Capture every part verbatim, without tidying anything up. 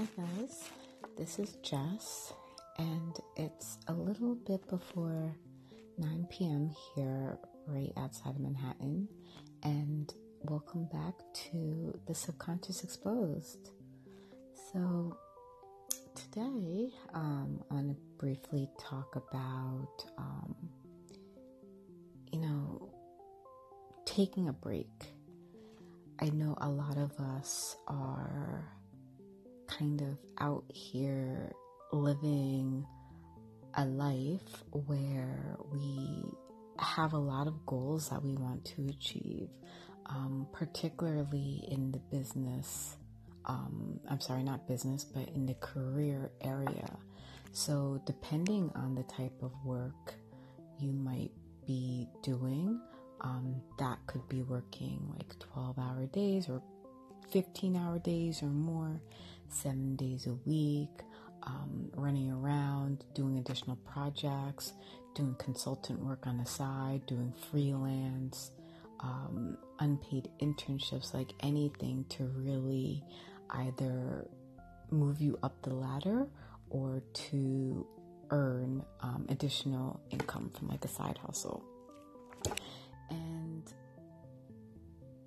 Hi guys, this is Jess, and it's a little bit before nine p.m. here, right outside of Manhattan, and welcome back to The Subconscious Exposed. So today, um, I want to briefly talk about, um, you know, taking a break. I know a lot of us are kind of out here living a life where we have a lot of goals that we want to achieve, um, particularly in the business, um, I'm sorry, not business, but in the career area. So depending on the type of work you might be doing, um, that could be working like twelve hour days or fifteen hour days or more, seven days a week, um, running around, doing additional projects, doing consultant work on the side, doing freelance, um, unpaid internships, like anything to really either move you up the ladder or to earn um, additional income from like a side hustle.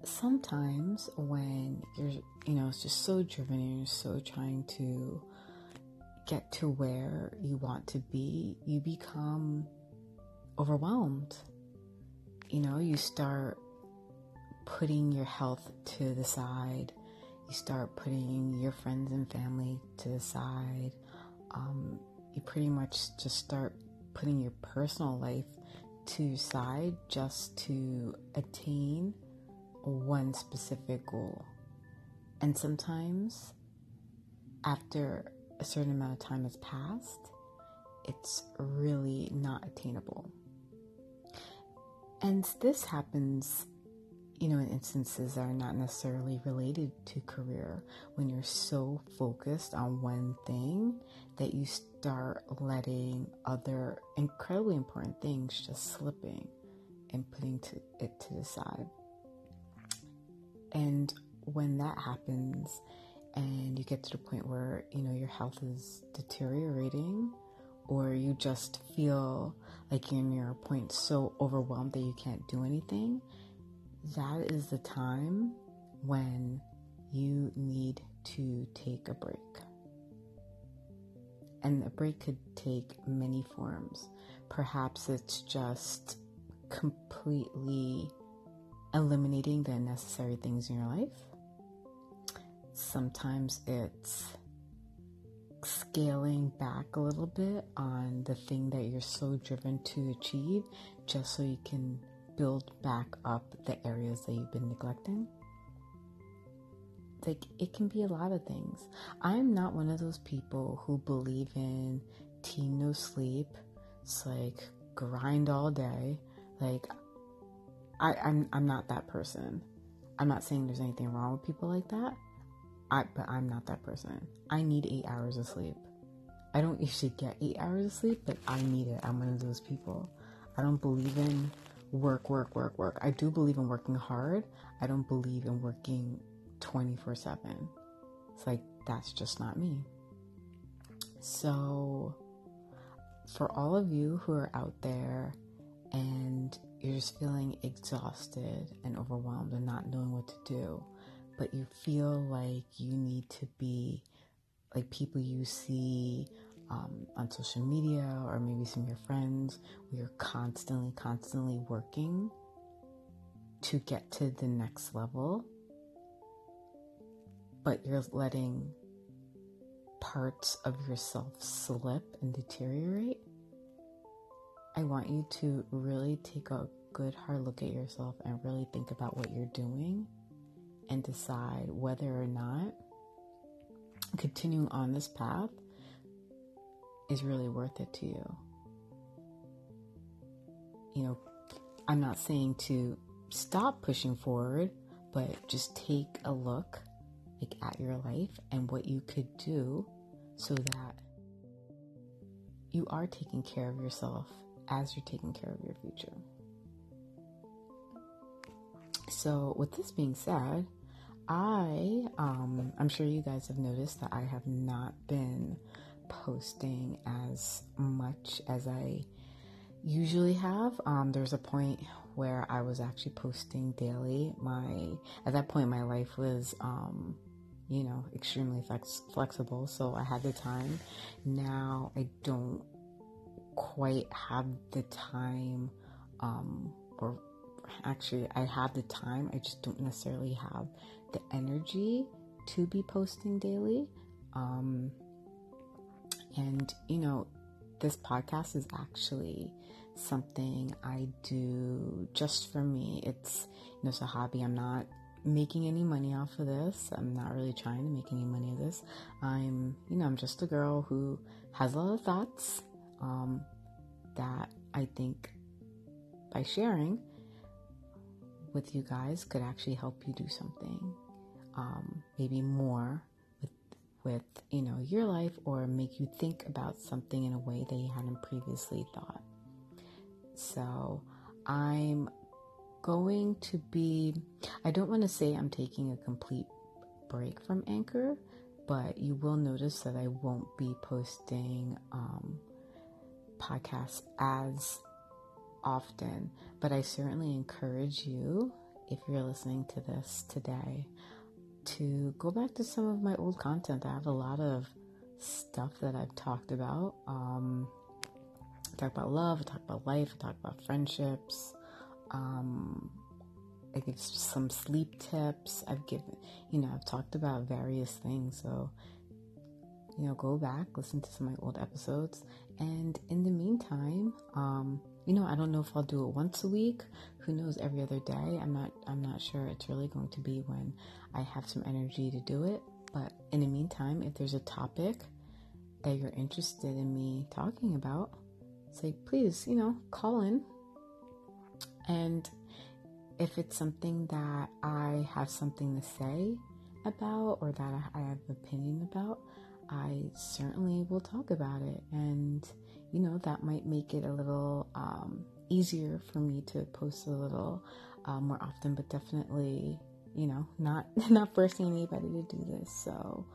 Sometimes when you're, you know, it's just so driven and you're so trying to get to where you want to be, you become overwhelmed. You know, you start putting your health to the side. You start putting your friends and family to the side. Um, you pretty much just start putting your personal life to your side just to attain one specific goal. And sometimes after a certain amount of time has passed, it's really not attainable. And this happens, you know, in instances that are not necessarily related to career, when you're so focused on one thing that you start letting other incredibly important things just slipping and putting to it to the side. And when that happens and you get to the point where, you know, your health is deteriorating, or you just feel like you're near a point so overwhelmed that you can't do anything, that is the time when you need to take a break. And a break could take many forms. Perhaps it's just completely eliminating the unnecessary things in your life. Sometimes it's scaling back a little bit on the thing that you're so driven to achieve, just so you can build back up the areas that you've been neglecting. Like, it can be a lot of things. I'm not one of those people who believe in team no sleep. It's like grind all day. Like, I, I'm I'm not that person. I'm not saying there's anything wrong with people like that, I, but I'm not that person. I need eight hours of sleep. I don't usually get eight hours of sleep, but I need it. I'm one of those people. I don't believe in work, work, work, work. I do believe in working hard. I don't believe in working twenty-four seven. It's like, that's just not me. So for all of you who are out there and you're just feeling exhausted and overwhelmed and not knowing what to do, but you feel like you need to be like people you see um, on social media, or maybe some of your friends, where you're constantly, constantly working to get to the next level, but you're letting parts of yourself slip and deteriorate. I want you to really take a good hard look at yourself and really think about what you're doing and decide whether or not continuing on this path is really worth it to you. You know, I'm not saying to stop pushing forward, but just take a look like at your life and what you could do so that you are taking care of yourself as you're taking care of your future. So with this being said, I, um, I'm sure you guys have noticed that I have not been posting as much as I usually have. Um, there's a point where I was actually posting daily. My, at that point, my life was, um, you know, extremely flex- flexible, so I had the time. Now I don't quite have the time, um, or actually I have the time, I just don't necessarily have the energy to be posting daily. Um, and, you know, this podcast is actually something I do just for me. It's, you know, it's a hobby. I'm not making any money off of this. I'm not really trying to make any money of this. I'm, you know, I'm just a girl who has a lot of thoughts, um, that I think by sharing with you guys could actually help you do something, um, maybe more with, with, you know, your life, or make you think about something in a way that you hadn't previously thought. So I'm going to be, I don't want to say I'm taking a complete break from Anchor, but you will notice that I won't be posting, um, podcasts as often, but I certainly encourage you, if you're listening to this today, to go back to some of my old content. I have a lot of stuff that I've talked about. Um, I talk about love, I talk about life, I talk about friendships, um, I give some sleep tips, I've given, you know, I've talked about various things, so, you know, go back, listen to some of my old episodes, and in the meantime, um, you know, I don't know if I'll do it once a week. Who knows, every other day. I'm not I'm not sure. It's really going to be when I have some energy to do it. But in the meantime, if there's a topic that you're interested in me talking about, say, please, you know, call in. And if it's something that I have something to say about, or that I have an opinion about, I certainly will talk about it. And, you know, that might make it a little um, easier for me to post a little uh, more often, but definitely, you know, not not forcing anybody to do this. So,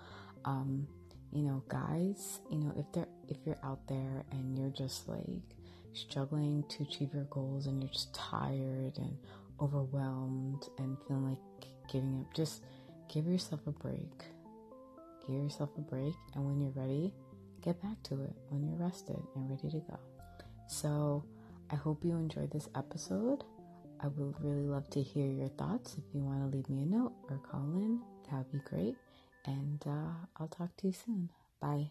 um, you know, guys, you know, if they're if you're out there and you're just like struggling to achieve your goals, and you're just tired and overwhelmed and feeling like giving up, just give yourself a break. Give yourself a break, and when you're ready, get back to it when you're rested and ready to go. So I hope you enjoyed this episode. I would really love to hear your thoughts. If you want to leave me a note or call in, that would be great. And uh, I'll talk to you soon. Bye.